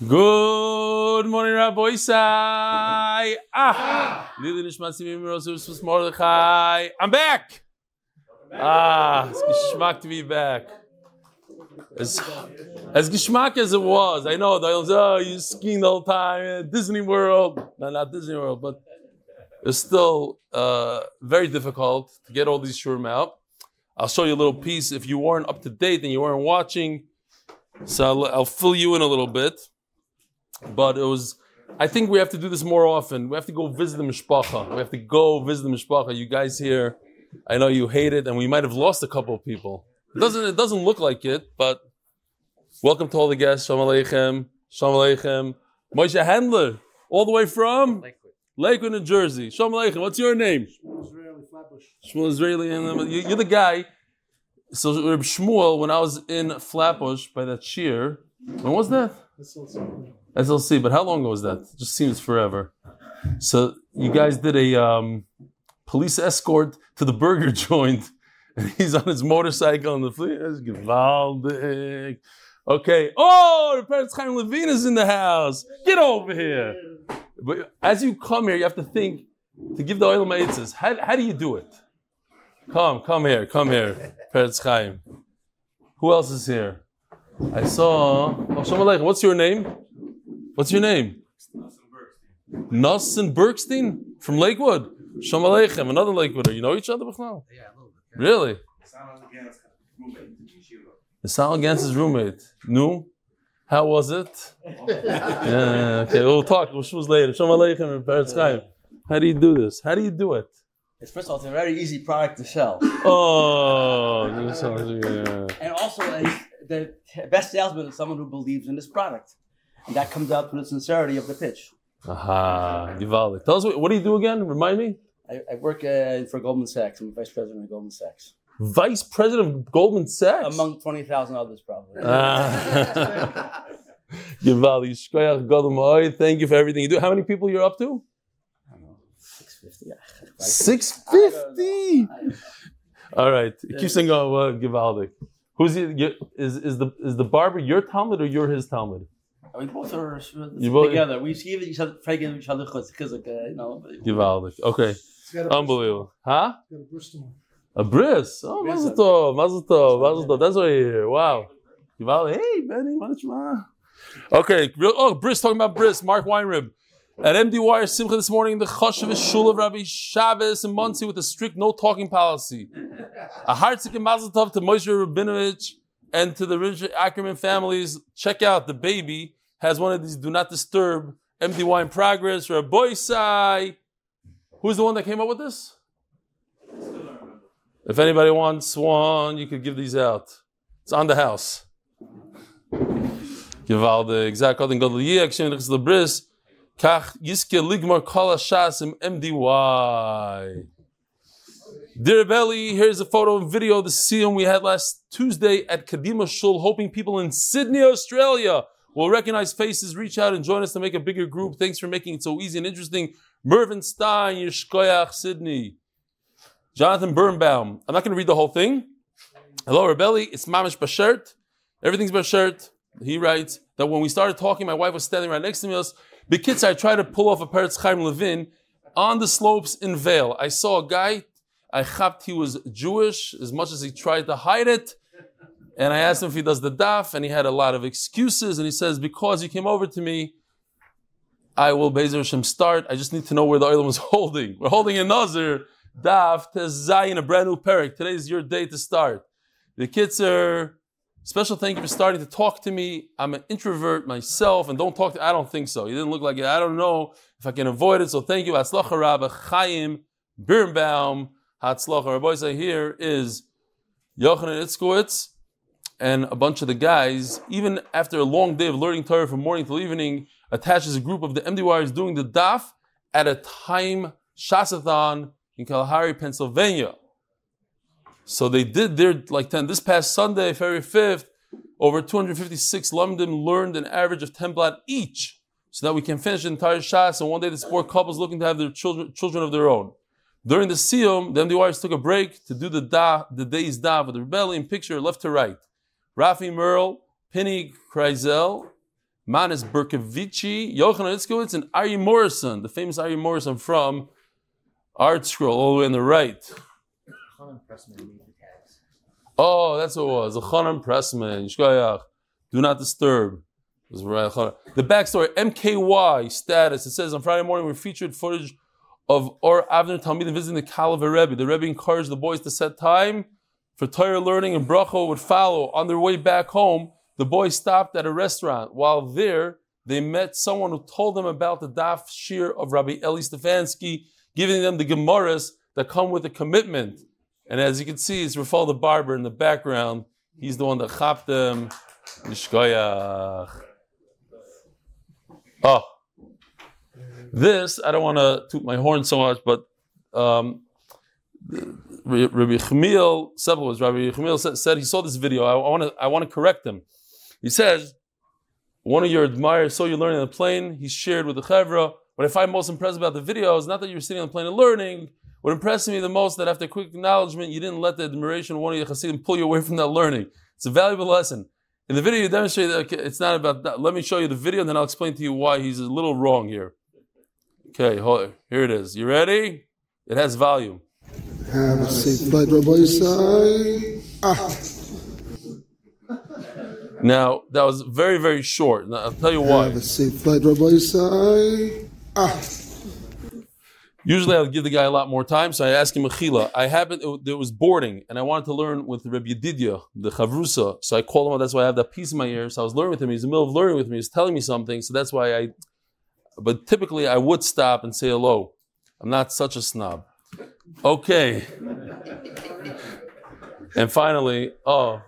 Good morning, Raboisa. I'm back. It's gishmak to be back. As gishmak as it was. I know, you're skiing the whole time. Disney World. No, not Disney World, but it's still very difficult to get all these shurim out. I'll show you a little piece. If you weren't up to date and you weren't watching, so I'll fill you in a little bit. But I think we have to do this more often. We have to go visit the mishpacha. You guys here, I know you hate it, and we might have lost a couple of people. It doesn't look like it, but welcome to all the guests. Shalom aleichem. Moshe Handler, all the way from Lakewood, New Jersey. Shalom aleichem. What's your name? Shmuel Israeli. You're the guy. So Reb Shmuel, when I was in Flatbush by that shir, when was that? SLC, but how long ago was that? It just seems forever. So you guys did a police escort to the burger joint, and he's on his motorcycle on the fleet. That's Givaldik. Okay. Oh, the Peretz Chaim Levine is in the house. Get over here. But as you come here, you have to think to give the oil maitzes. How do you do it? Come here, Peretz Chaim. Who else is here? I saw. Shalom aleichem. What's your name? Nelson Bergstein from Lakewood. Shalom aleichem. Another Lakewooder. You know each other, B'chnal? Yeah, a little bit. Really? Nassim Gans' roommate. No? How was it? Yeah. Okay. We'll talk. We'll shoot later. Shalom aleichem and Peretz Chaim. How do you do this? How do you do it? First of all, it's a very easy product to sell. Oh, yeah. And also, the best salesman is someone who believes in this product. And that comes out from the sincerity of the pitch. Aha, Givaldik. Tell us, what do you do again? Remind me. I work for Goldman Sachs. I'm the vice president of Goldman Sachs. Vice president of Goldman Sachs? Among 20,000 others, probably. Givaldik, Yeshkoyach, Goldman. Thank you for everything you do. How many people you're up to? 650. All right, keep saying Givaldik. Who's is the barber your Talmud or you're his Talmud? We both are together. We give each other, try to give each other because Givaldik. Okay, unbelievable, huh? A bris. Oh, mazel tov. That's what I hear. Wow, Givaldik. Hey, Benny, much ma. Okay, bris. Talking about bris. Mark Weinrib. At MDY Simcha this morning, the Choshavish Shul of Rabbi Shavis in Muncie with a strict no-talking policy. A heartfelt mazel tov to Moshe Rubinovich and to the rich Ackerman families. Check out, the baby has one of these Do Not Disturb, MDY in progress, Raboisa. Who's the one that came up with this? If anybody wants one, you could give these out. It's on the house. Givaldik, Zakot Godliyak, Sheminichs Lebris. Dear Belly, here's a photo and video of the siyum we had last Tuesday at Kadima Shul, hoping people in Sydney, Australia will recognize faces, reach out and join us to make a bigger group. Thanks for making it so easy and interesting. Mervin Stein, Yeshkoyach, Sydney. Jonathan Birnbaum. I'm not going to read the whole thing. Hello, Rebbe. It's mamish bashert. Everything's bashert. He writes that when we started talking, my wife was standing right next to us. B'kitzur, I tried to pull off a Peretz Chaim Levine on the slopes in Vail. I saw a guy, I chapped he was Jewish as much as he tried to hide it. And I asked him if he does the daf, and he had a lot of excuses. And he says, because you came over to me, I will Be'ezer Hashem start. I just need to know where the oil was holding. We're holding a Nazar, daf, to Zayin, a brand new perek. Today is your day to start. B'kitzur, special thank you for starting to talk to me. I'm an introvert myself, and don't talk to I don't think so. You didn't look like it. I don't know if I can avoid it, so thank you. Hatslocher Rabbi Chaim Birnbaum. Hatslocher. Raboisa, here is Yochanan Itzkowitz and a bunch of the guys, even after a long day of learning Torah from morning till evening, attaches a group of the MDYers doing the daf at a time shasathon in Kalahari, Pennsylvania. So they did their like 10. This past Sunday, February 5th, over 256 Lamdim learned an average of 10 blot each, so that we can finish the entire Shas. And one day, the four couples looking to have their children of their own. During the Siyum, the MDYers took a break to do the day's Dav with the rebellion picture left to right. Rafi Merle, Penny Kreisel, Manes Berkovici, Yochanan Itzkowitz, and Ari Morrison, the famous Ari Morrison from Art Scroll, all the way on the right. Oh, that's what it was. Yochanan Pressman, Yeshkoyach, do not disturb. The backstory, MKY status. It says on Friday morning we featured footage of Or Avner Talmidim visiting the Kala of the Rebbe. The Rebbe encouraged the boys to set time for Torah learning and bracha would follow. On their way back home, the boys stopped at a restaurant. While there, they met someone who told them about the daf shir of Rabbi Eli Stefanski, giving them the Gemaras that come with a commitment. And as you can see, it's Rafal the barber in the background. He's the one that chopped them. Yishkoyach. Oh, this, I don't want to toot my horn so much, but Rabbi Chmiel said he saw this video. I want to correct him. He says, one of your MDYers saw you learning on the plane. He shared with the Chevra. What I find most impressive about the video is not that you were sitting on the plane and learning. What impressed me the most that after quick acknowledgement, you didn't let the admiration of one of your Hasidim pull you away from that learning. It's a valuable lesson. In the video, you demonstrate that okay, it's not about that. Let me show you the video, and then I'll explain to you why he's a little wrong here. Okay, here it is. You ready? It has volume. Now, that was very, very short. Now, I'll tell you why. Usually, I would give the guy a lot more time, so I asked him mechila. There was boarding, and I wanted to learn with Rabbi Yedidia, the Chavrusa. So I called him out. That's why I have that piece in my ear. So I was learning with him. He's in the middle of learning with me. He's telling me something. So that's why But typically, I would stop and say hello. I'm not such a snob. Okay. And finally,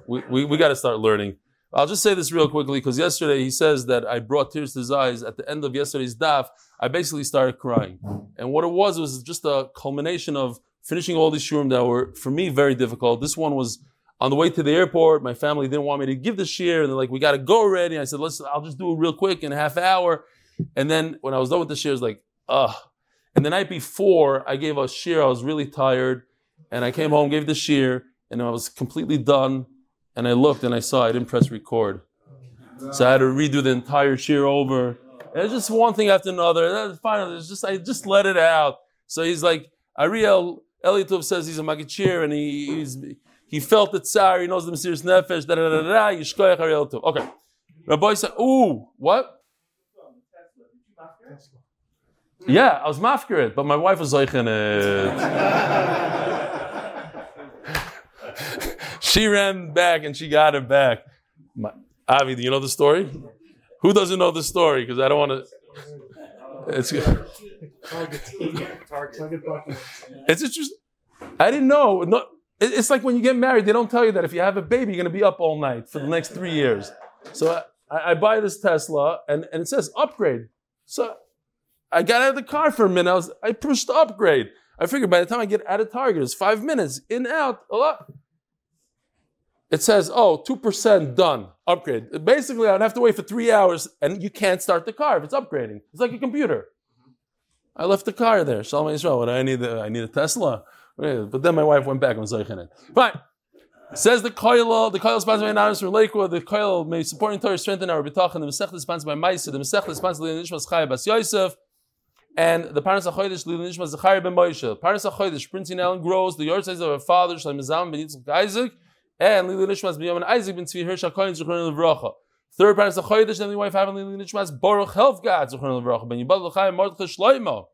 we got to start learning. I'll just say this real quickly, because yesterday he says that I brought tears to his eyes. At the end of yesterday's daf, I basically started crying. And what it was just a culmination of finishing all these shiurim that were, for me, very difficult. This one was on the way to the airport. My family didn't want me to give the shiur, and they're like, we got to go already. And I said, I'll just do it real quick in a half hour. And then when I was done with the shiur, I was like, ugh. And the night before, I gave a shiur. I was really tired. And I came home, gave the shiur, and I was completely done. And I looked and I saw I didn't press record. So I had to redo the entire shir over. And it's just one thing after another. And finally, I just let it out. So he's like, Ariel Eliatov says he's a Magachir and he felt it sorry, he knows the Mesiras Nefesh, Yishkoyach Ariel Eliatov. Okay. Raboisa, ooh, what? Yeah, I was mafkarit, but my wife was like in it. She ran back and she got it back. Avi, do you know the story? Who doesn't know the story? Because I don't want to. It's good. Target. It's interesting. I didn't know. No, it's like when you get married, they don't tell you that if you have a baby, you're going to be up all night for the next 3 years. So I buy this Tesla and it says upgrade. So I got out of the car for a minute. I pushed the upgrade. I figured by the time I get out of Target, it's 5 minutes in, out, a lot. It says, 2% done, upgrade. Basically, I'd have to wait for 3 hours, and you can't start the car if it's upgrading. It's like a computer. I left the car there. Shalom aleichem. I need a Tesla. But then my wife went back and was like, in it. Fine. It says the Koil sponsored by Anonymous from Lakewood. The Koil may support and Torah strengthen our B'tach, and the Mesechta is sponsored by Maisa. The Mesechta is sponsored by Nishmas Chaya Bas Yosef. And the Parnas HaChodesh, Lil Nishmas Zachariah Ben Moshe. Parnas HaChodesh, Prince in Allen Groves, the Yortzais of our father, Shalom Azam Ben Yitzchak Isaac. And Lili Nishmas B'Yomen Isaac Ben Tzvi Hirsch HaKoyin Zuchron L'Vrocha. Third part is the Chodesh, then the wife having Lili Nishmas Baruch Helf God Zuchron L'Vrocha. Ben Yibad L'Chaim Mordechai Shloimo.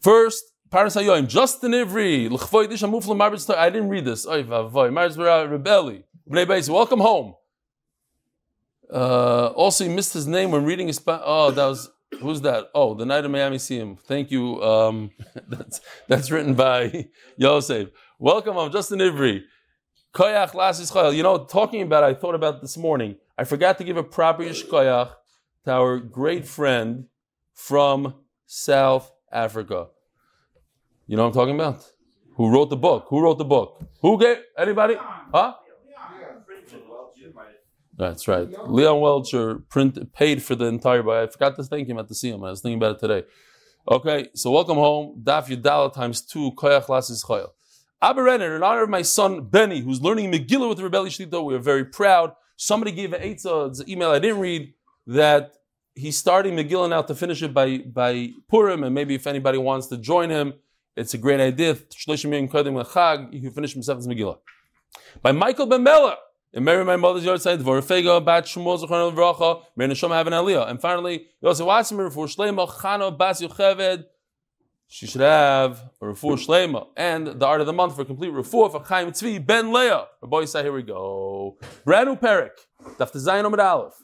First, Paras HaYoim, Justin Ivri, L'Chvoy Dish HaMufla Marbetz Torah. I didn't read this. Oy Vavoy, Marbetz Torah Rebelli. B'nei Beis, welcome home. Also, he missed his name when reading his... that was... Who's that? Oh, the night of Miami Seam. Thank you. That's written by Yosef. Welcome home, Justin Ivri. Koyach las Yisrael. You know, talking about, I thought about this morning. I forgot to give a proper Yishkoyach to our great friend from South Africa. You know what I'm talking about? Who wrote the book? Who gave? Anybody? Huh? That's right. Leon Welcher paid for the entire. I forgot to thank him at the CM. I was thinking about it today. Okay, so welcome home. Daf Yudala ×2. Koyach las Yisrael. Abba Renner, in honor of my son Benny, who's learning Megillah with the Rebelli Shlita, we are very proud. Somebody gave an eitzah, it's an email I didn't read, that he's starting Megillah now to finish it by Purim, and maybe if anybody wants to join him, it's a great idea. You can finish himself as Megillah. By Michael Ben Mela, and marry my mother's yard side, Vorfega, Bat Shmuel Zochron Vracha, Mer Neshama have an Aliyah. And finally, Yosef Wassmer, for Shleima, Chano, Bas Yocheved, she should have a Refuah Shleima. And the art of the month for complete Refuah for Chaim Tzvi, Ben Leah. Raboisa, here we go. Brand new Perek, Daf Zayin Omid Aleph.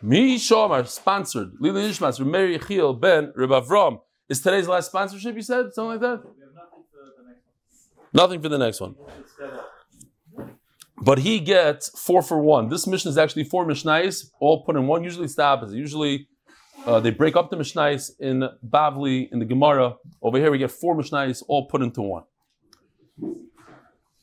Me Shomar, sponsored, Lili Yishmas, Mary Yechiel, Ben, Reb Avram. Is today's last sponsorship, you said? Something like that? We have nothing for the next one. Nothing for the next one. But he gets 4 for 1. This mission is actually 4 Mishnais, all put in one. Usually it's the opposite. Usually they break up the Mishnais in Bavli, in the Gemara. Over here we get 4 Mishnais, all put into one.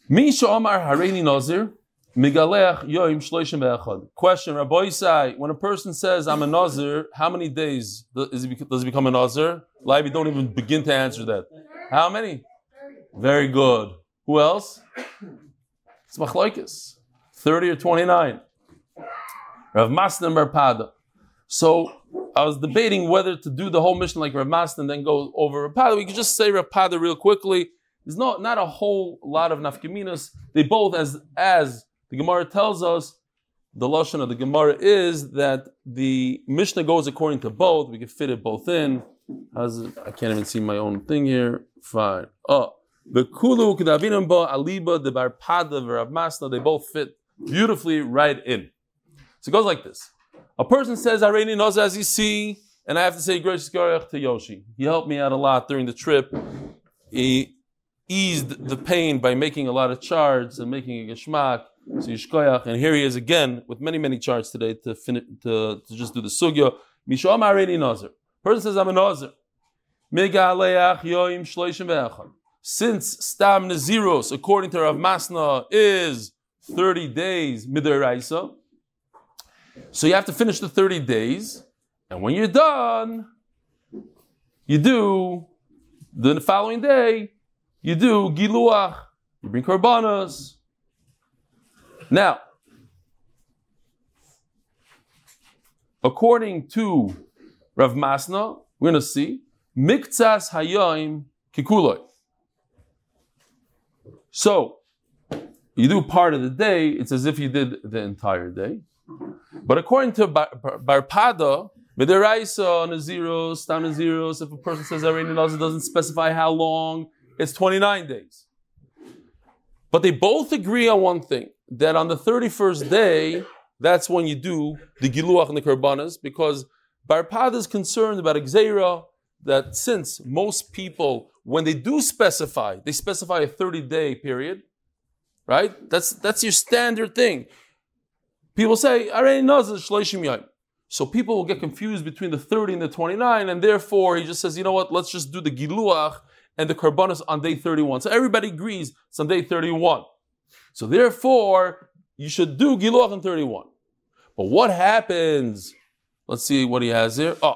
Misha Omar Hareini Nazir, Migaleach Yoim Shloishim Ve'echad. Question, Rabbi Yisai, when a person says, I'm a Nazir, how many days does he become a Nazir? Live, you don't even begin to answer that. How many? 30. Very good. Who else? It's machlokes, 30 or 29. Rav Masdan Bar Pada. So I was debating whether to do the whole mission like Rav Masdan and then go over Rav Pada. We could just say Rav Pada real quickly. There's not a whole lot of nafkaminas. They both, as the Gemara tells us, the lashon of the Gemara is that the Mishnah goes according to both. We can fit it both in. I can't even see my own thing here. Fine. Oh. The Kulu Kedavinam Ba Aliba the Bar Pada Rav Masna, they both fit beautifully right in. So it goes like this. A person says, Hareini Nazir, as you see, and I have to say gracious Yeshkoyach to Yoshi. He helped me out a lot during the trip. He eased the pain by making a lot of charts and making a gishmak. So Yeshkoyach, and here he is again with many, many charts today to just do the sugya. Mishom Hareini Nazir. Person says, I'm a Nazir. Mega Aleach Yoim Shloishim Ve'achad. Since Stam Naziros, according to Rav Masna, is 30 days Midaraisa, so you have to finish the 30 days, and when you're done, you do, the following day, you do Giluach, you bring Korbanos. Now, according to Rav Masna, we're going to see, Miktsas Hayoim Kikuloi. So, you do part of the day, it's as if you did the entire day. But according to Bar Pada, Midaraisa, Naziros, Tam Naziros, if a person says Hareini Nazir, doesn't specify how long, it's 29 days. But they both agree on one thing, that on the 31st day, that's when you do the Giluach and the Korbanos, because Bar Pada is concerned about Gzeira, that since most people, when they do specify, they specify a 30-day period, right? That's your standard thing. People say, Hareini Nazir shloishim yom. So people will get confused between the 30 and the 29, and therefore he just says, you know what, let's just do the Giluach and the Korbanos on day 31. So everybody agrees it's on day 31. So therefore, you should do Giluach on 31. But what happens? Let's see what he has here. Oh.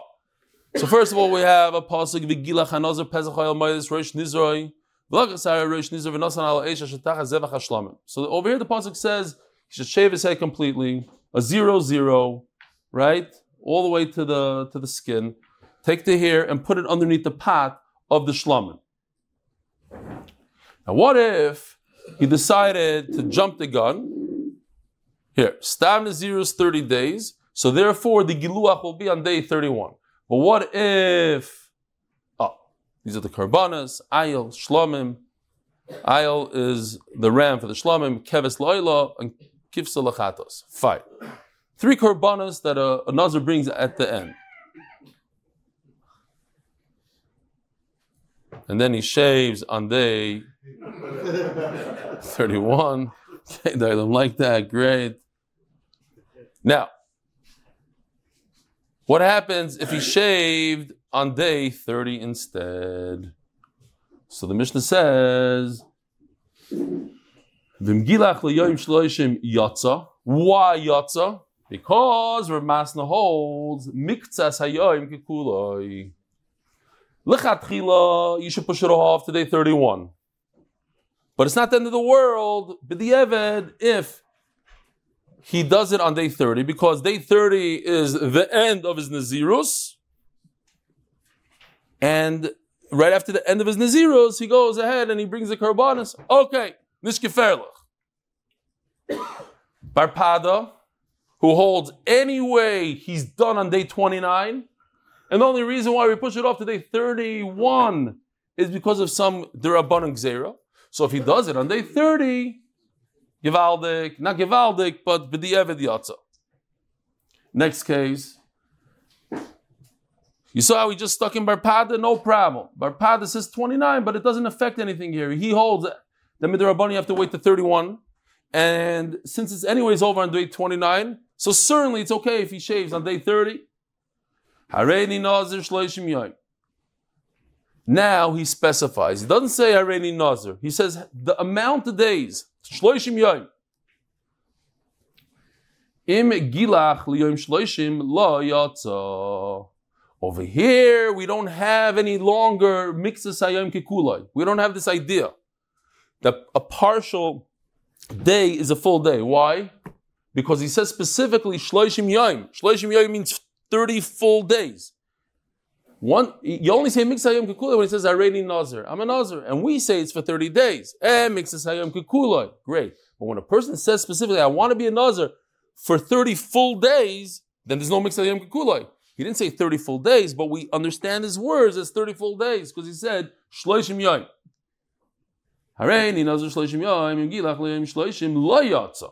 So first of all, we have a pasuk v'gilach hanazir pesach hayal ma'is rosh nizroi v'lagasar rosh nizroi v'nasan al eish ashetach hazevach hashlamim. So over here the pasuk says he should shave his head completely, a 0-0, right, all the way to the skin. Take the hair and put it underneath the pot of the shlamim. Now, what if he decided to jump the gun? Here, stam nazir is 30 days, so therefore the giluach will be on day 31. But what if, these are the Korbanos, Ayil, Shlomim. Ayil is the ram for the Shlomim, Keves Loila, and Kifsa Lachatos. 5. 3 Korbanos that a Nazir brings at the end. And then he shaves on day 31. Okay, I don't like that, great. Now, what happens if he shaved on day 30 instead? So the Mishnah says, V'mgilach l'yoyim shloishim yatza. Why yatza? Because Rav Masna holds miktsas hayoyim kikuloi. L'chatchila, you should push it off to day 31. But it's not the end of the world. B'di'eved, if he does it on day 30, because day 30 is the end of his Nazirus. And right after the end of his Nazirus, he goes ahead and he brings the Karbanis. Okay, Nishkeferlach. Barpada, who holds any way he's done on day 29, and the only reason why we push it off to day 31 is because of some Derabanan Gzeira. So if he does it on day 30, Givaldik, not Givaldik, but B'di'evet Yatza. Next case. You saw how he just stuck in Barpada? No problem. Barpada says 29, but it doesn't affect anything here. He holds the Midrabani, you have to wait to 31. And since it's anyways over on day 29, so certainly it's okay if he shaves on day 30. Hareini Nazir Shleishim Yom. Now he specifies. He doesn't say Hareini Nazir. He says the amount of days. Shleishim Yom. Im Gilach Liyom Shleishim La Yatza. Over here, we don't have any longer mixes hayom kikulai. We don't have this idea that a partial day is a full day. Why? Because he says specifically shloishim yom. Shloishim yom means 30 full days. One, you only say mixes hayom kikulai when he says areini nazir. I'm a nazir, and we say it's for 30 days. And mixes hayom kikulai. Great, but when a person says specifically, I want to be a nazir for 30 full days, then there's no mixes hayom kikulai. He didn't say 30 full days, but we understand his words as 30 full days because he said shloishim yom. Hareini nazir shloishim yom gilach liyom shloishim lo yatza.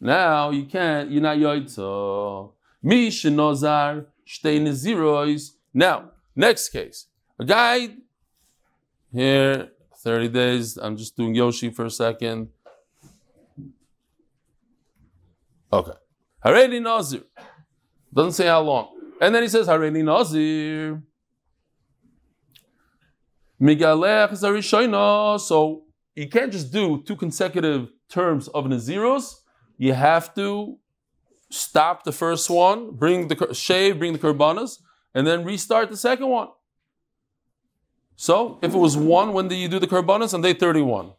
Now you can't. You're not yatza. Mish nazar shtei naziros. Now next case. A guy here 30 days. I'm just doing Yoshi for a second. Okay. Hareini nazir. Doesn't say how long. And then he says, Hareini Nazir. Migalech Zarishaina. So you can't just do two consecutive terms of Naziros. You have to stop the first one, bring the Karbanas, and then restart the second one. So if it was one, when did you do the Karbanas? On day 31.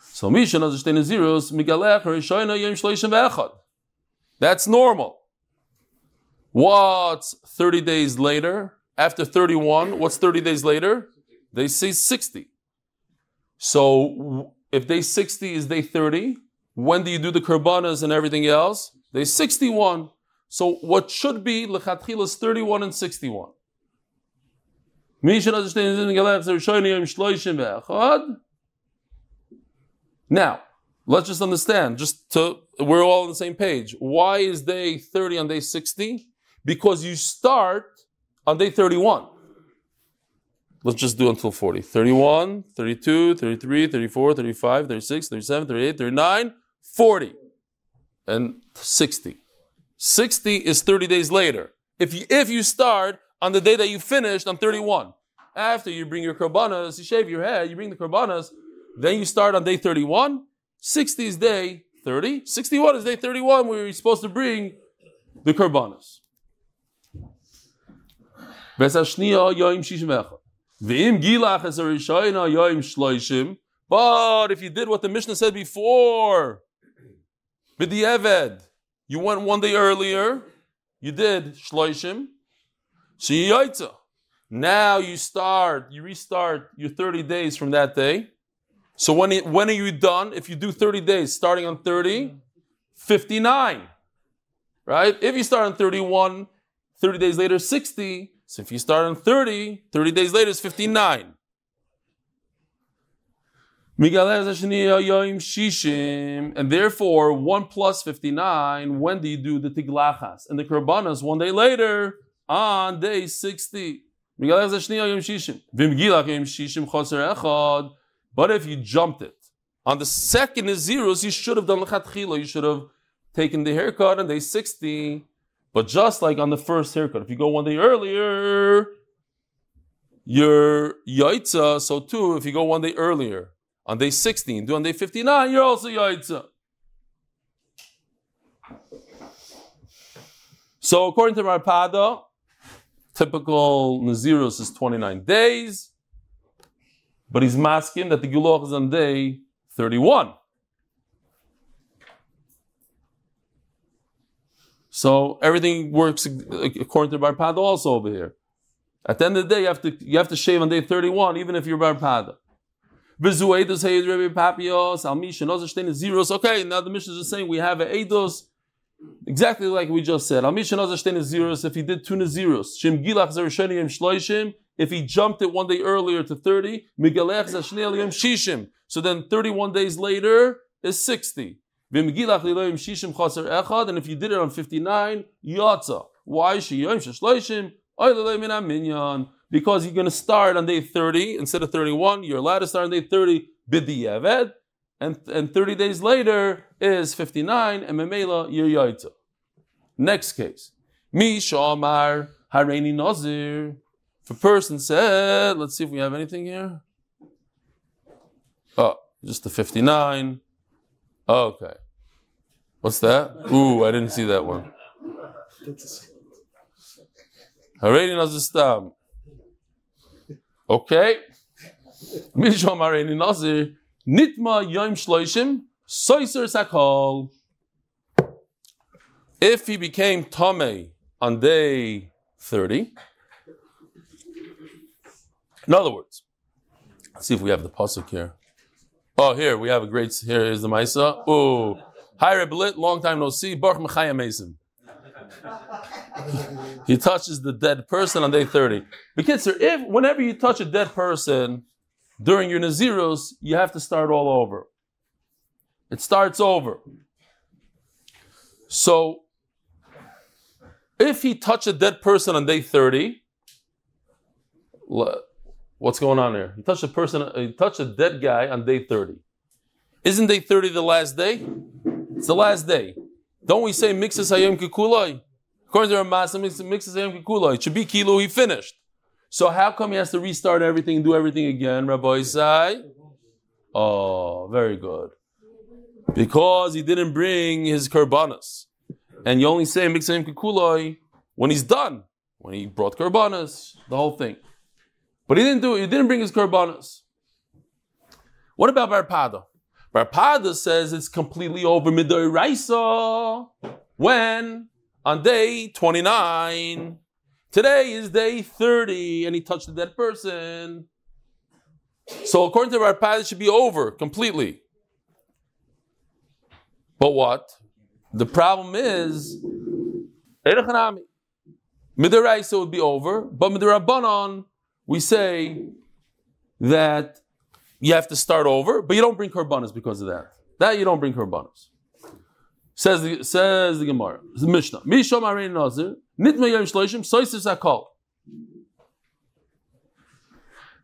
So Misha Nazir Shtei Naziros, Migalech Zarishaina Yom Shleishim Ve'echad. That's normal. What's 30 days later? After 31, what's 30 days later? They say 60. So if day 60 is day 30, when do you do the Karbanas and everything else? Day 61. So what should be L'chatchila is 31 and 61. Now, let's just understand, we're all on the same page. Why is day 30 on day 60? Because you start on day 31. Let's just do until 40. 31, 32, 33, 34, 35, 36, 37, 38, 39, 40, and 60. 60 is 30 days later. If you start on the day that you finished on 31, after you bring your korbanos, you shave your head, you bring the korbanos, then you start on day 31. 60 is day 30. 61 is day 31 where you're supposed to bring the Karbanos. But if you did what the Mishnah said before, you went one day earlier, you did Shloishim, Shiyaitza. Now you restart your 30 days from that day. So when are you done? If you do 30 days, starting on 30, 59, right? If you start on 31, 30 days later, 60. So if you start on 30, 30 days later is 59. And therefore, 1 plus 59, when do you do the tiglachas? And the korbanos one day later, on day 60. But if you jumped it, on the second Nazirus, you should have done l'chatchila. You should have taken the haircut on day 60. But just like on the first haircut, if you go one day earlier, you're yaitza. So too, if you go one day earlier, on day 16, do on day 59, you're also yaitza. So according to Rapada, typical Nazirus is 29 days. But he's masking that the Gilach is on day 31. So everything works according to Bar Pada also over here. At the end of the day, you have to shave on day 31, even if you're Bar Pada. Okay, now the Mishnah is just saying we have an eidos, exactly like we just said. If he did two naziros, if he jumped it one day earlier to 30, so then 31 days later is 60. And if you did it on 59, yatza. Why? Because you're going to start on day 30 instead of 31. You're allowed to start on day 30 b'diavad, and 30 days later is 59, and memela you're yatza. Next case, mi shamar hareini nazir. If a person said, let's see if we have anything here. Oh, just the 59. Okay. What's that? Ooh, I didn't see that one. Hareini Nazir Stam. Okay. Misham Hareini Nazir. Nitma Yom Shloishim. Soiser Sakal. If he became Tomei on day 30. In other words, let's see if we have the pasuk here. Oh, here we have a great. Here is the Maisa. Oh, hi Rebbe, long time no see. Baruch Mechayim Mason. He touches the dead person on day 30. Because if whenever you touch a dead person during your naziros, you have to start all over. It starts over. So, if he touched a dead person on day 30, what's going on here? He touched a dead guy on day 30. Isn't day 30 the last day? It's the last day. Don't we say mixes hayom kikuloi? According to Ramasa, mixes hayom kikuloi. It should be kilu. He finished. So how come he has to restart everything, do everything again, Raboisa? Oh, very good. Because he didn't bring his korbanos, and you only say mixes hayom kikuloi when he's done. When he brought korbanos, the whole thing. But he didn't do it. He didn't bring his korbanos. What about Bar Pada? Bar Pada says it's completely over MDYers. When? On day 29. Today is day 30, and he touched a dead person. So according to Bar Pada, it should be over completely. But what? The problem is, MDYers would be over, but Midrabanan, we say that you have to start over, but you don't bring korbanos because of that. That you don't bring korbanos. Says the Gemara, the Mishnah. Misham hareini nazir, nitma yom shloshim, soiser sakal.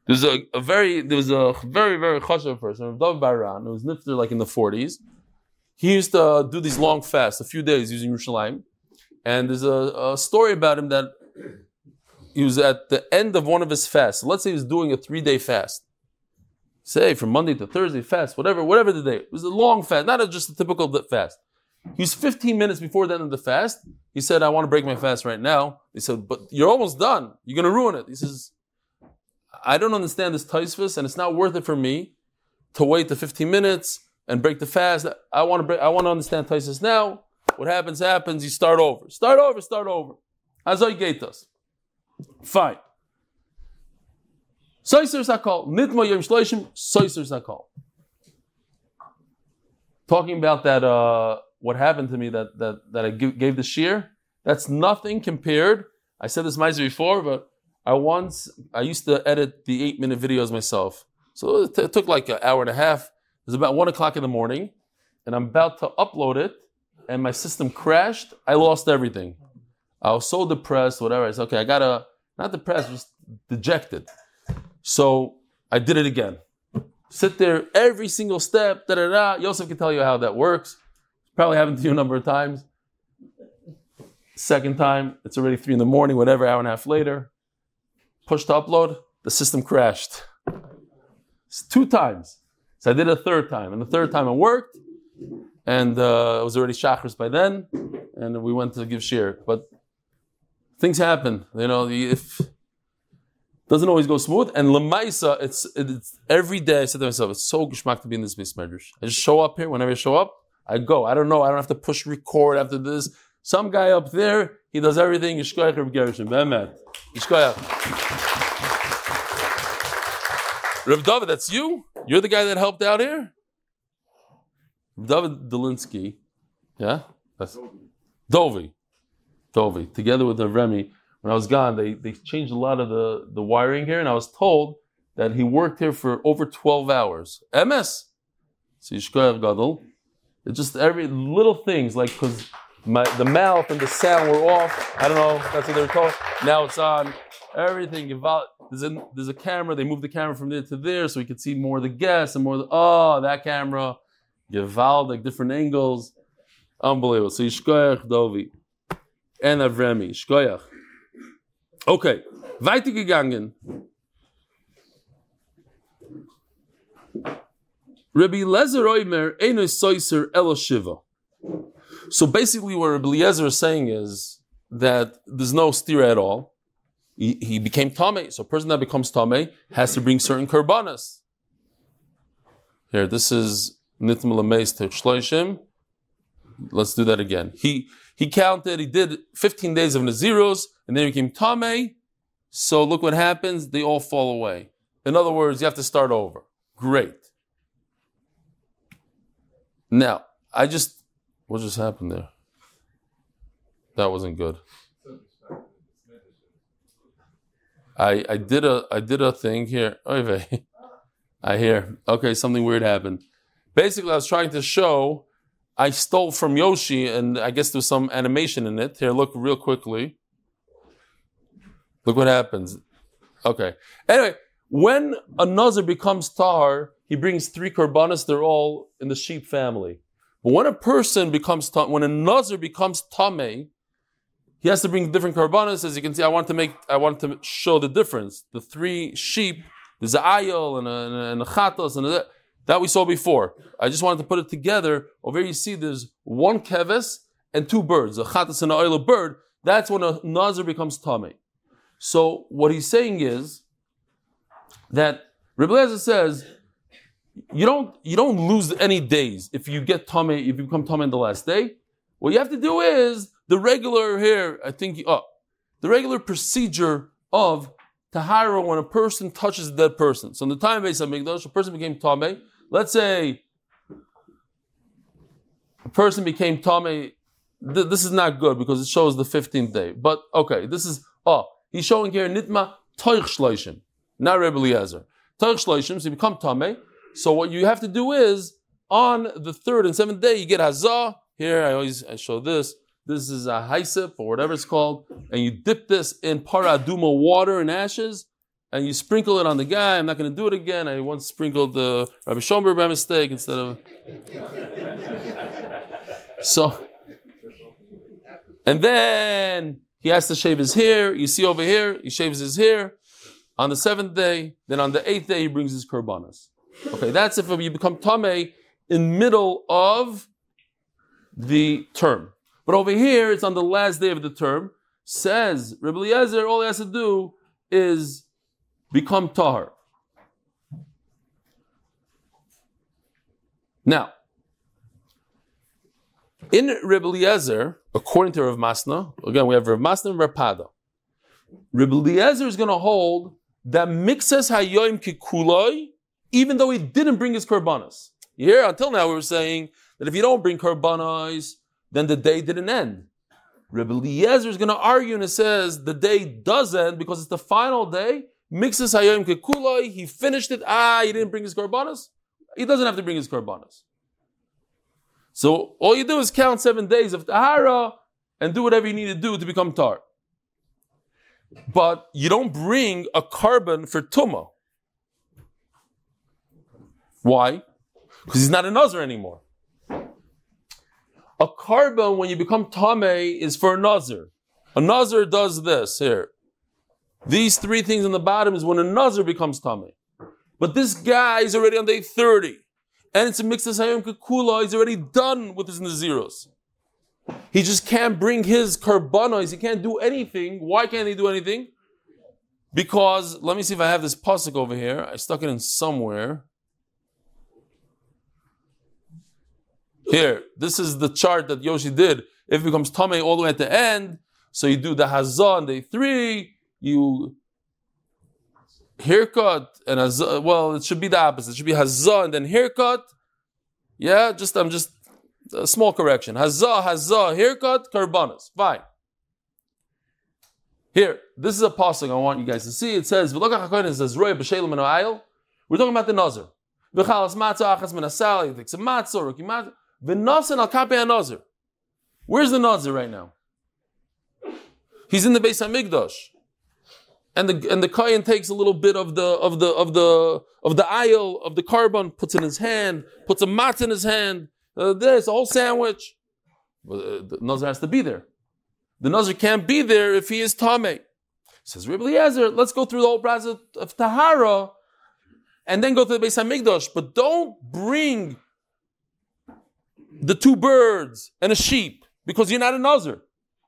There was a very chashuv person, Rav Baran, who was nifter like in the 40s. He used to do these long fasts, a few days using Yerushalayim, and there's a story about him that. He was at the end of one of his fasts. Let's say he was doing a 3-day fast. Say from Monday to Thursday fast, whatever the day. It was a long fast, not just a typical fast. He was 15 minutes before the end of the fast. He said, I want to break my fast right now. They said, but you're almost done. You're going to ruin it. He says, I don't understand this taisvus, and it's not worth it for me to wait the 15 minutes and break the fast. I want to understand taisvus now. What happens, happens. You start over. Start over. Azoi geitas. Fine. Soiser sakal nitma yom shloshim. Soiser sakal. Talking about that, what happened to me that I gave the shir. That's nothing compared. I said this might before, but I used to edit the 8-minute videos myself. So it took like an hour and a half. It was about 1:00 in the morning, and I'm about to upload it, and my system crashed. I lost everything. I was so depressed, whatever. I said, okay, not depressed, just dejected. So I did it again. Sit there every single step, Yosef can tell you how that works. Probably happened to you a number of times. Second time, it's already 3 a.m, whatever, hour and a half later. Push to upload, the system crashed. It's 2 times. So I did it a 3rd time. And the 3rd time it worked. And it was already Shachris by then. And we went to give shir. But things happen, if doesn't always go smooth. And Lamaisa, it's every day I said to myself, it's so gishmak to be in this Medrash. I just show up here. Whenever I show up, I go. I don't know. I don't have to push record after this. Some guy up there, he does everything. Yeshkoyach Reb Gershon, Be'emet. Yeshkoyach. Reb David, that's you? You're the guy that helped out here? Reb David Dolinsky. Yeah? That's Dovi. Together with the Remy. When I was gone, they changed a lot of the wiring here, and I was told that he worked here for over 12 hours. MS. So Yishkoyach Gadol. It's just every little things, like, because the mouth and the sound were off. I don't know, that's what they were told. Now it's on. Everything. There's a camera. They moved the camera from there to there so we could see more of the guests and more of the, that camera. Givaldik, different angles. Unbelievable. So Yishkoyach Dovi. And Avremi. Yishkoyach. Okay. Weitergegangen. Rabbi Eliezer Oimer Eino Soiser Elo Shiva. So basically what Rabbi Eliezer is saying is that there's no stira at all. He became Tameh. So a person that becomes Tameh has to bring certain korbanos. Here, this is Nitm Lameis Tech Shloishim. Let's do that again. He counted, he did 15 days of Naziros, and then he became Tameh. So look what happens, they all fall away. In other words, you have to start over. Great. Now, what just happened there? That wasn't good. I did a thing here. I hear. Okay, something weird happened. Basically, I was trying to show, I stole from Yoshi, and I guess there's some animation in it. Here, look real quickly. Look what happens. Okay. Anyway, when a nazir becomes tahor, he brings 3 korbanos, they're all in the sheep family. But when a person becomes, when a nazir becomes tameh, he has to bring different korbanos. As you can see, I want to show the difference. The 3 sheep, there's an ayil and a chatos, and that we saw before. I just wanted to put it together. Over here you see there's 1 keves and 2 birds, a chatos and an ayil, a bird. That's when a nazir becomes tameh. So what he's saying is that Rebbe Eliezer says, You don't lose any days if you get tameh, if you become tameh on the last day. What you have to do is the regular here. I think the regular procedure of tahara when a person touches a dead person. So in the time of Beis Hamikdash, a person became tameh. Let's say a person became tameh. This is not good because it shows the 15th day. But okay, this is he's showing here nitma toich shloishim, not Rebbe Eliezer. Toich shloishim, so you become tameh. So what you have to do is, on the 3rd and 7th day, you get hazah. Here, I show this. This is a haisip, or whatever it's called. And you dip this in paraduma water and ashes. And you sprinkle it on the guy. I'm not going to do it again. I once sprinkled the Rabbi Schoenberg by mistake instead of... So... And then, he has to shave his hair. You see over here, he shaves his hair. On the 7th day, then on the 8th day, he brings his korbanos. Okay, that's if you become tameh in middle of the term. But over here, it's on the last day of the term. Says Rebbe Eliezer, all he has to do is become tahor. Now, in Rebbe Eliezer, according to Rav Masna, again we have Rav Masna and Rav Pada. Rebbe Eliezer is going to hold that mixes hayoim kikuloi. Even though he didn't bring his korbanos. You hear, until now we were saying that if you don't bring korbanos, then the day didn't end. Rebbe Eliezer is going to argue and it says the day does end because it's the final day. Mixes hayoim kekuloi, he finished it. He didn't bring his korbanos. He doesn't have to bring his korbanos. So all you do is count 7 days of tahara and do whatever you need to do to become tar. But you don't bring a korban for tumah. Why? Because he's not a nazir anymore. A korban, when you become tameh, is for a nazir. A nazir does this here. These 3 things on the bottom is when a nazir becomes tameh. But this guy is already on day 30. And it's a mixas hayom kekula. He's already done with his naziros. He just can't bring his korbanos. He can't do anything. Why can't he do anything? Because, let me see if I have this pasuk over here. I stuck it in somewhere. Here, this is the chart that Yoshi did. If it becomes Tomei all the way at the end, so you do the Hazah on day 3, you haircut, and Hazah, well, it should be the opposite. It should be Hazah and then haircut. Yeah, I'm just a small correction. Hazah, haircut, Karbanas. Fine. Here, this is a passage I want you guys to see. It says, we're talking about the Nazar. Where's the Nazar right now? He's in the Beis Hamikdash, and the Kayan takes a little bit of the aisle of the carbon, puts in his hand, puts a matzah in his hand. There's a whole sandwich. The Nazar has to be there. The Nazar can't be there if he is Tameh. Says Rebbe Eliezer, let's go through the whole process of Tahara and then go to the Beis HaMikdash. But don't bring the 2 birds and a sheep because you're not a Nazar.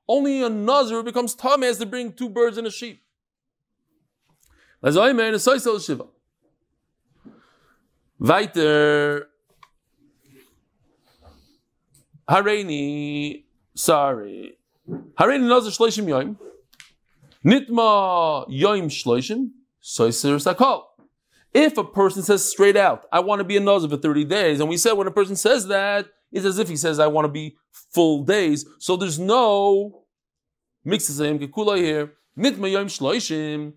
Only a Nazar who becomes Tameh has to bring 2 birds and a sheep. Weiter. Hareini Nazar Shloshim Yoim. Nitma Yoim Shloshim. Soiser Sakal. If a person says straight out, I want to be a Nazar for 30 days, and we said when a person says that, it's as if he says, I want to be full days. So there's no mixasayim kekula here. Nitma Yoim Shloshim.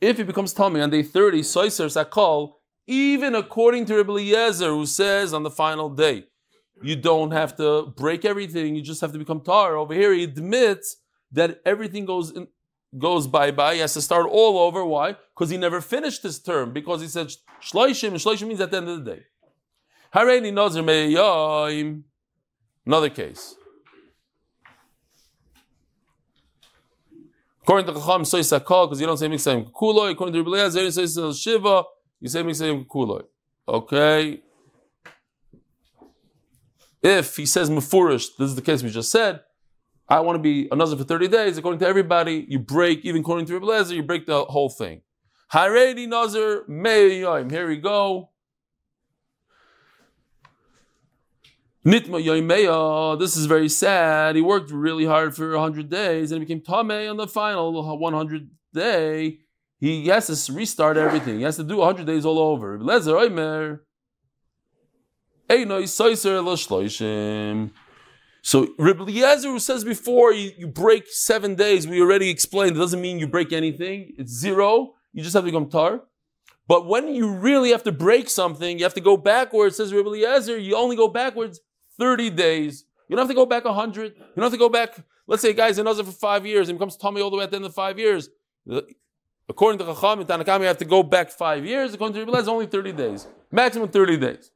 If he becomes Tameh on day 30, Soiser Sakal, even according to Rebbe Eliezer, who says on the final day, you don't have to break everything. You just have to become tar. Over here, he admits that everything goes bye-bye. He has to start all over. Why? Because he never finished his term. Because he said shloishim, and shloishim means at the end of the day. Hareini nazir me'yayim. Another case. According to Chacham, so yisakal, because you don't say miksayim kuloi. According to Rebbe Eliezer, so yisakal shiva, you say miksayim kuloi. Okay. If he says mefurish, this is the case we just said, I want to be a nazir for 30 days, according to everybody, you break, even according to Rebbe Eliezer, you break the whole thing. Haredi nazir me'yoyim. Here we go. Nitma yoyim me'ya. This is very sad. He worked really hard for 100 days, and he became Tameh on the final 100 day. He has to restart everything. He has to do 100 days all over. Rebbe Eliezer oimer. So Rebbe Eliezer, who says before you break 7 days, we already explained, it doesn't mean you break anything. It's 0. You just have to become tar. But when you really have to break something, you have to go backwards. Says Rebbe Eliezer, you only go backwards 30 days. You don't have to go back 100. You don't have to go back, let's say a guy's a nazir for 5 years and becomes Tameh all the way at the end of 5 years. According to Chacham and Tanakam, you have to go back 5 years. According to Rebbe Eliezer, only 30 days. Maximum 30 days.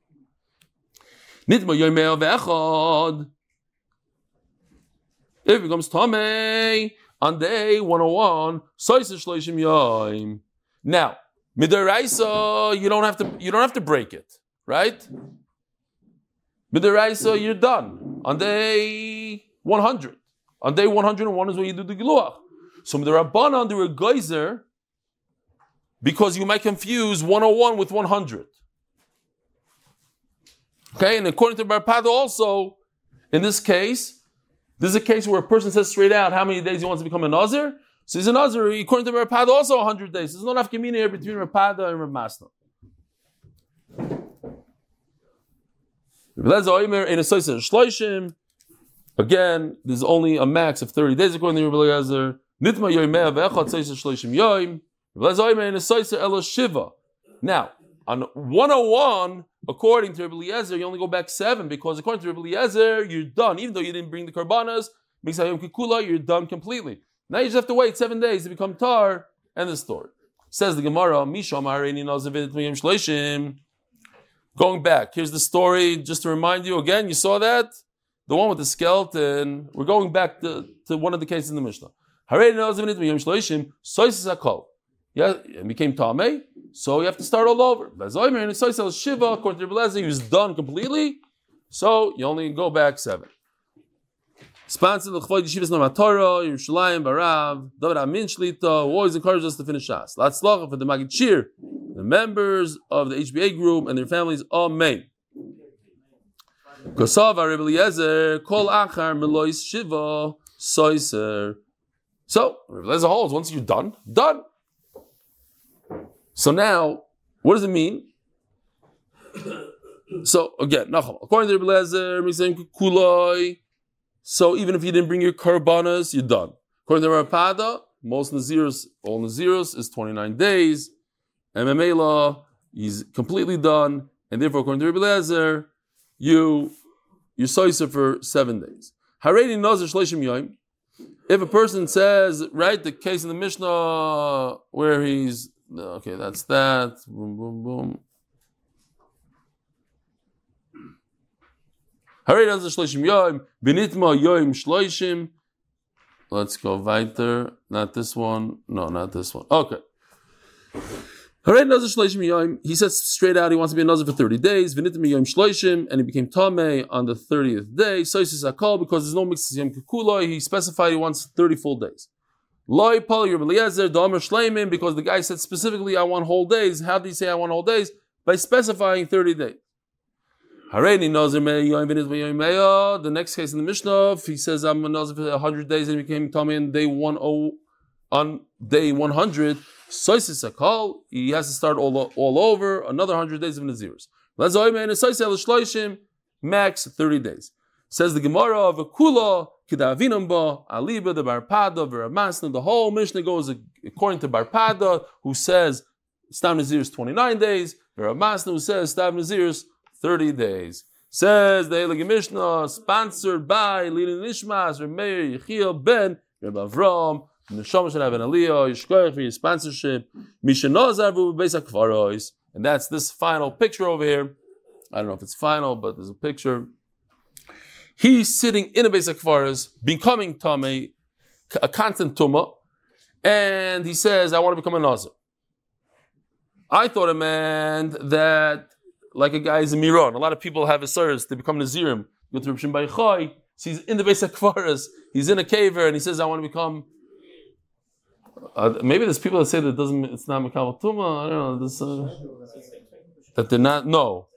Nitma yoimeo ve'echad. If it becomes Tameh on day 101, soiser shloishim yoim. Now, midoraisa, you don't have to break it, right? Midoraisa, you're done on day 100. On day 101 is when you do the giluach. So midorabanan there were geyser because you might confuse 101 with 100. Okay, and according to Bar Pada also, in this case, this is a case where a person says straight out how many days he wants to become a Nazir. So he's a Nazir, according to Bar Pada also 100 days. There's no nafkamina here between Bar Pada and Rav Masna. Again, there's only a max of 30 days according to Rebbe Eliezer. Nitma yoimei v'echad soiser shloishim yoim. Rebbe Eliezer oimer ena soiser elo shiva. Now, on 101, according to Rebbe Eliezer, you only go back 7 because according to Rebbe Eliezer, you're done. Even though you didn't bring the karbanas, mixayim kikula, you're done completely. Now you just have to wait 7 days to become tar. End the story. Says the Gemara, Misham hareini nazir v'nitmayim shloishim. Going back, here's the story. Just to remind you again, you saw that the one with the skeleton. We're going back to one of the cases in the Mishnah. Hareini nazir v'nitmayim shloishim soises hakol. Yeah, and became Tameh, so you have to start all over. According to Rebbe Eliezer, he was done completely, so you only go back 7. Sponsored the Chavoy Yeshivas Norma Torah, Yerushalayim, Barav, David Amin Shlita, who always encourages us to finish Shas. Hatslocher for the Magid Shir, the members of the HBA group and their families. Amen. So, Rebbe Eliezer holds, once you're done, done. So now, what does it mean? So again, according to Rebbe Eliezer, kuloi. So even if you didn't bring your karbanas, you're done. According to Rav Pada, most naziros, all naziros is 29 days. MMA law, he's completely done, and therefore, according to Rebbe Eliezer, you're soiser for 7 days. Haredi nazar shleishim yoyim. If a person says, right, the case in the Mishnah where he's okay, that's that. Boom, boom, boom. Let's go weiter. Not this one. No, not this one. Okay. He says straight out he wants to be a nazar for 30 days. And he became Tameh on the 30th day. So he says, I call because there's no mixes. He specified he wants 30 full days. Because the guy said specifically, I want whole days. How do you say I want whole days? By specifying 30 days. The next case in the Mishnah, he says, I'm a nazar for 100 days and he became Tameh on day 100. On day 100, he has to start all over, another 100 days of Naziris. Max 30 days. Says the Gemara of Akula, Kedavinamba, Aliba, the Barpada, Veramasna, the whole Mishnah goes according to Barpada, who says, Stav Naziris 29 days, Veramasna, who says, Stav Naziris 30 days. Says the Heilige Mishnah, sponsored by Lilin Ishmas, Remeir, Yechiel, Ben, Reb Avram, Neshama should have an aliyah, Yeshkoyach for your sponsorship. Nazar v'beis. And that's this final picture over here. I don't know if it's final, but there's a picture. He's sitting in a beis hakvaros, becoming Tameh, a constant Tumah, and he says, I want to become a Nazar. I thought it meant that, like a guy is a Miron. A lot of people have asserts, they become Nazirim. Go to Reb Shimon Bar Yochai, so he's in the beis hakvaros, he's in a caver, and he says, I want to become. Maybe there's people that say that it doesn't. It's not Mekabel Tumah. I don't know. This, that they're not. No,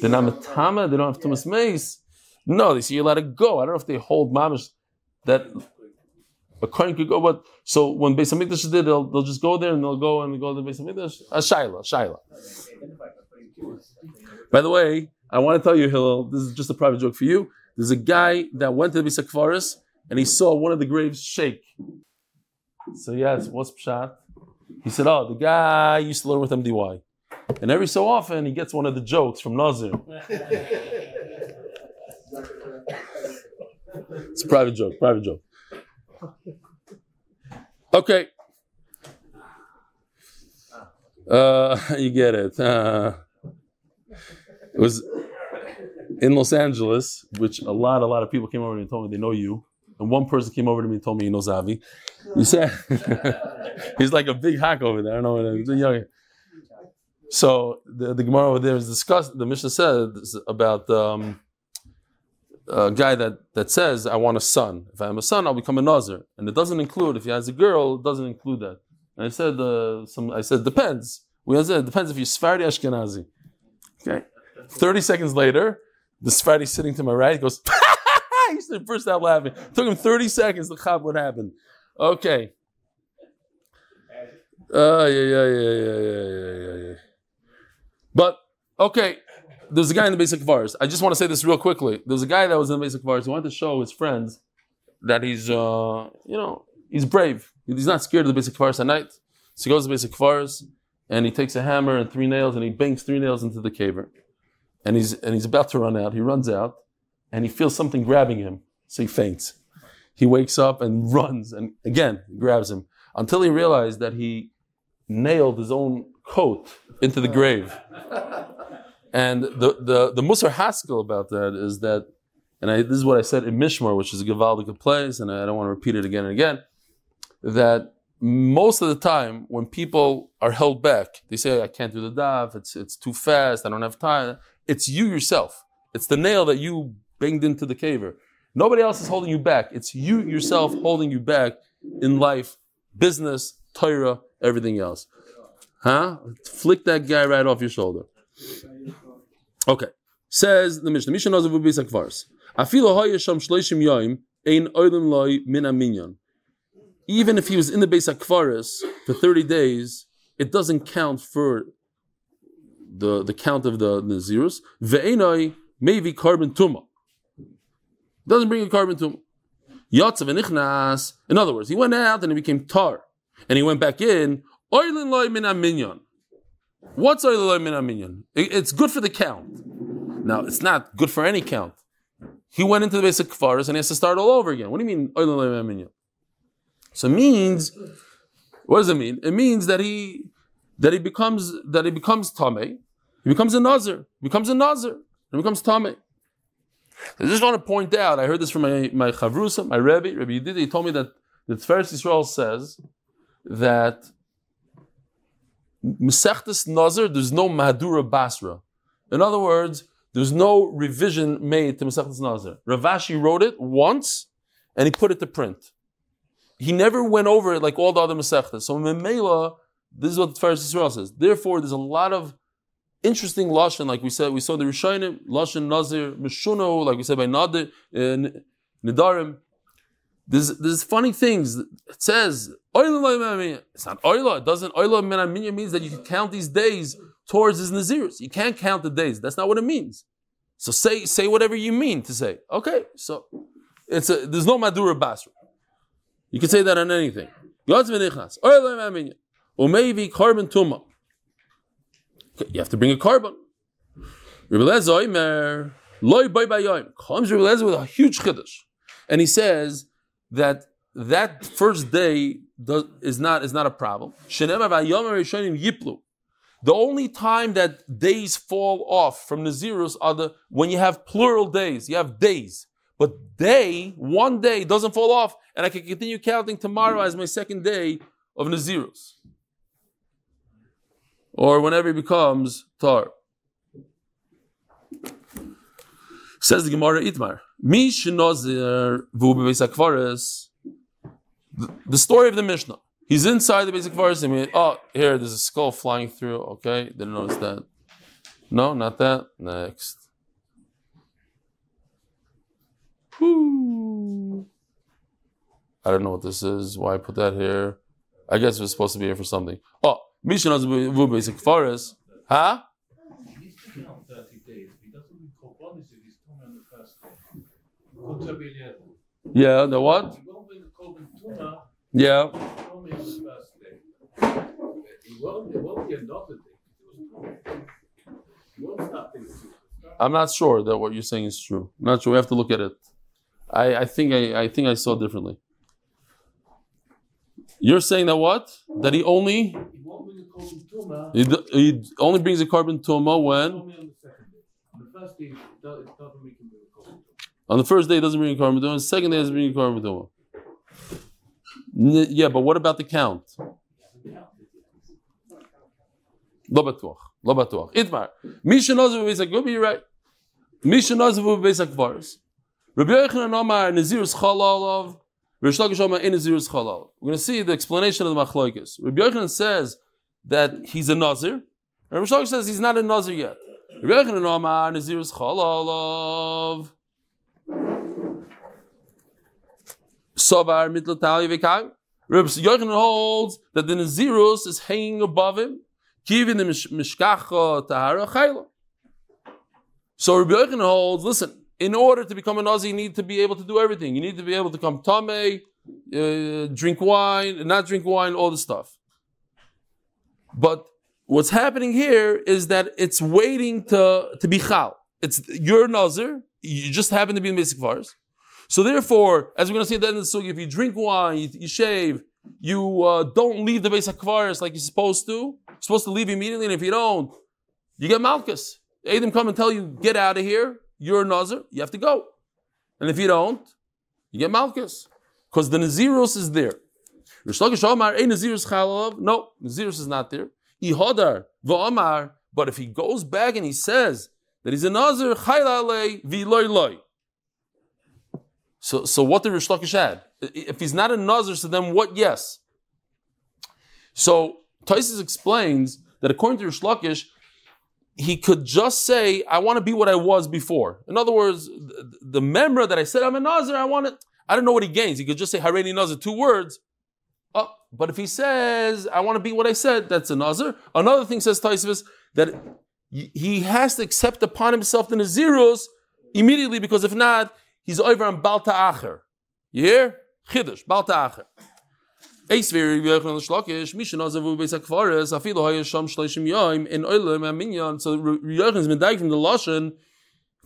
they're not Matama. They don't have Tumas Meis. No, they say you let it go. I don't know if they hold Mamish that a coin could go. But so when Beis Hamikdash did, they'll just go there and they'll go to Beis Hamikdash. Shaila. By the way, I want to tell you, Hillel. This is just a private joke for you. There's a guy that went to the Beis HaKfaris and he saw one of the graves shake. So yes, what's Pshat? He said, oh, the guy used to learn with MDY. And every so often, he gets one of the jokes from Nazir. It's a private joke. Okay. You get it. It was in Los Angeles, which a lot of people came over and told me they know you. And one person came over to me and told me he knows Avi. He said, he's like a big hack over there. I don't know what he's young. So the Gemara over there is discussed. The Mishnah said about a guy that says, I want a son. If I am a son, I'll become a Nazar. And it doesn't include, if he has a girl, it doesn't include that. And I said, depends. We said, depends if you're Sephardi Ashkenazi. Okay. 30 seconds later, the Sephardi sitting to my right goes, he said, first out laughing. It took him 30 seconds to cop what happened. Okay. Yeah. But, okay, there's a guy in the Beis HaKvaros. I just want to say this real quickly. There's a guy that was in the Beis HaKvaros who wanted to show his friends that he's, he's brave. He's not scared of the Beis HaKvaros at night. So he goes to the Beis HaKvaros and he takes a hammer and 3 nails and he bangs 3 nails into the caver. And he's about to run out. He runs out. And he feels something grabbing him, so he faints. He wakes up and runs, and again, grabs him, until he realized that he nailed his own coat into the grave. And the Musar Haskell about that is that, this is what I said in Mishmar, which is a Givaldik place, and I don't want to repeat it again and again, that most of the time, when people are held back, they say, I can't do the daf, it's too fast, I don't have time. It's you yourself. It's the nail that you banged into the caver. Nobody else is holding you back. It's you yourself holding you back in life, business, Torah, everything else. Flick that guy right off your shoulder. Okay. Says the Mishnah, Mishnah Nazar would be Sakvars. Afilo Hayasham Shloishim Yoim, Ein Oilim Loi Mina Minyan. Even if he was in the Beis HaKvaris for 30 days, it doesn't count for the count of the Nazirus. Ve'enoi maybe carbon tumah. Doesn't bring a carbon tumah. Yatzav v'nichnas. In other words, he went out and he became tar. And he went back in. Oilin loy min aminyon. What's oilin loy min aminyon? It's good for the count. Now, it's not good for any count. He went into the Beis HaKvaris and he has to start all over again. What do you mean oilin loy min aminyon? So it means, what does it mean? It means that he becomes Tameh, he becomes a Nazir, he becomes Tameh. I just want to point out, I heard this from my Chavrusa, my Rebbe Yedida, he told me that the Tferes Yisrael says that Mesechtes Nazir, there's no Mahadura Basra. In other words, there's no revision made to Mesechtes Nazir. Ravashi wrote it once and he put it to print. He never went over it like all the other Masechtas. So Memela, this is what the Tferes Yisrael says. Therefore, there's a lot of interesting Lashon, like we said, we saw the Rishonim, Lashon Nazir, Meshuno, like we said by Nadir, Nidarim. There's funny things. It says, it's not Oila, it doesn't. Oila min aminya means that you can count these days towards his Nazirus. You can't count the days. That's not what it means. So say whatever you mean to say. Okay, so there's no Madura Basra. You can say that on anything. Okay, you have to bring a carbon. Rebbe Lezer comes with a huge chiddush, and he says that first day is not a problem. The only time that days fall off from Nazirus are when you have plural days. You have days. But one day doesn't fall off, and I can continue counting tomorrow as my second day of Nazirus. Or whenever he becomes Tar. Says the Gemara Itmar. The story of the Mishnah. He's inside the Beis HaKvaris and here, there's a skull flying through. Okay, didn't notice that. No, not that. Next. I don't know what this is, why I put that here. I guess it was supposed to be here for something. Oh, Mishnah Nazir basic forest. Huh? He's taking out 30 days. He doesn't recall what is it. He's coming on the first day. Yeah, the what? He won't be the Koban Tuma. Yeah. He's coming on the first day. It won't be another day. He won't start things. I'm not sure that what you're saying is true. I'm not sure. We have to look at it. I think I saw differently. You're saying that what? That he only he only brings a carbon tuma when on the first day he doesn't bring a carbon tuma. On the second day he doesn't bring a carbon tuma. Yeah, but what about the count? Lo batuach. Itmar. Misha Nozavu Beis HaKvaris. You're right. Misha Nozavu Beis HaKvaris. Rabbi Yochanan Omar Nazirus Chalalov. Rish Lakish Omar in Nazirus Chalalov. We're going to see the explanation of the Machlokes. Rabbi Yochanan says that he's a Nazir. And Rish Lakish says he's not a Nazir yet. Rabbi Yochanan Omar Nazirus Chalalov. Sovar Mitla Tali Vekag. Rabbi Yochanan holds that the Nazirus is hanging above him. Kivin the mishpacha tahara chayla. So Rabbi Yochanan holds, listen, in order to become a Nazir, you need to be able to do everything. You need to be able to come tamei, drink wine, not drink wine, all this stuff. But what's happening here is that it's waiting to be chal. It's your Nazir, you just happen to be in basic vars. So therefore, as we're going to see at the end of the sugi, if you drink wine, you shave, you don't leave the Beis HaKvaris like you're supposed to. You're supposed to leave immediately, and if you don't, you get Malchus. Eidim come and tell you, get out of here. You're a Nazir. You have to go. And if you don't, you get Malchus. Because the Nazirus is there. Rish Lakish Omar, a Nazirus Chalov. No, Nazirus is not there. Ihodar, V'Omar. But if he goes back and he says that he's a Nazir, Chaylalei, V'Loi Loi. So what did Rish Lakish add? If he's not a Nazir, so then what? Yes. So Taisus explains that according to Rish Lakish, he could just say, I want to be what I was before. In other words, the memra that I said, I'm a Nazar, I want it. I don't know what he gains. He could just say, Hareini Nazar, 2 words. Oh, but if he says, I want to be what I said, that's a Nazar. Another thing, says Tosfos, that he has to accept upon himself the Naziros immediately, because if not, he's over on Bal Ta'acher. You hear? Chiddush, Bal Ta'acher. So Yochanan is medayek from the Lashon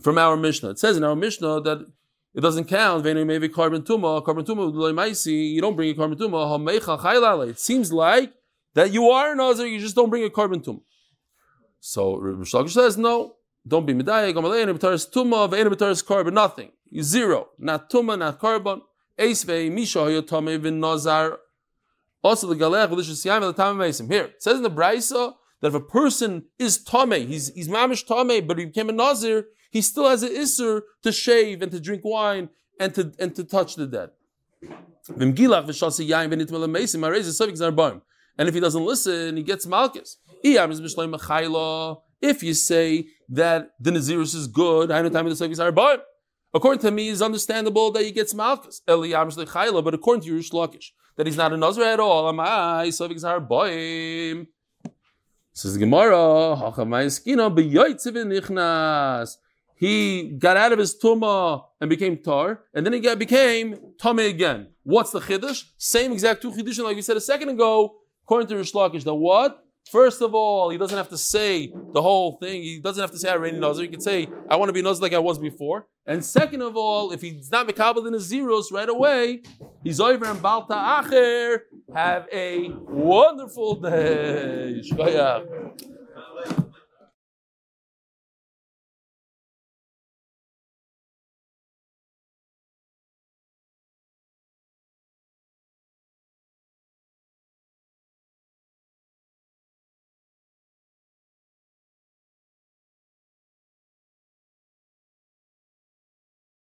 from our Mishnah. It says in our Mishnah that it doesn't count. You don't bring a carbon tumah. It seems like that you are an Nazir, you just don't bring a carbon tumah. So Rebbe Shalkish says, no, don't be medayek. Nothing. Zero. Not tumah, not carbon. Also, the galech delicious yam the tam meisim. Here it says in the Braisa that if a person is tamei, he's mamish tamei, but he became a Nazir, he still has an isser to shave and to drink wine and to touch the dead. And if he doesn't listen, he gets malchus. If you say that the Nazirus is good, according to me, it's understandable that he gets malchus. But according to Yerush Lakish, that he's not a Nazir at all. Says the Gemara, he got out of his tumah and became tar, and then he became tamei again. What's the chiddush? Same exact 2 chiddushim like we said a second ago, according to Yerush Lakish, that what? First of all, he doesn't have to say the whole thing. He doesn't have to say, I already Nazir. He can say, I want to be Nazir like I was before. And second of all, if he's not mekabel in his zeros right away, he's over in Bal Ta'acher. Have a wonderful day. Yeshkoyach.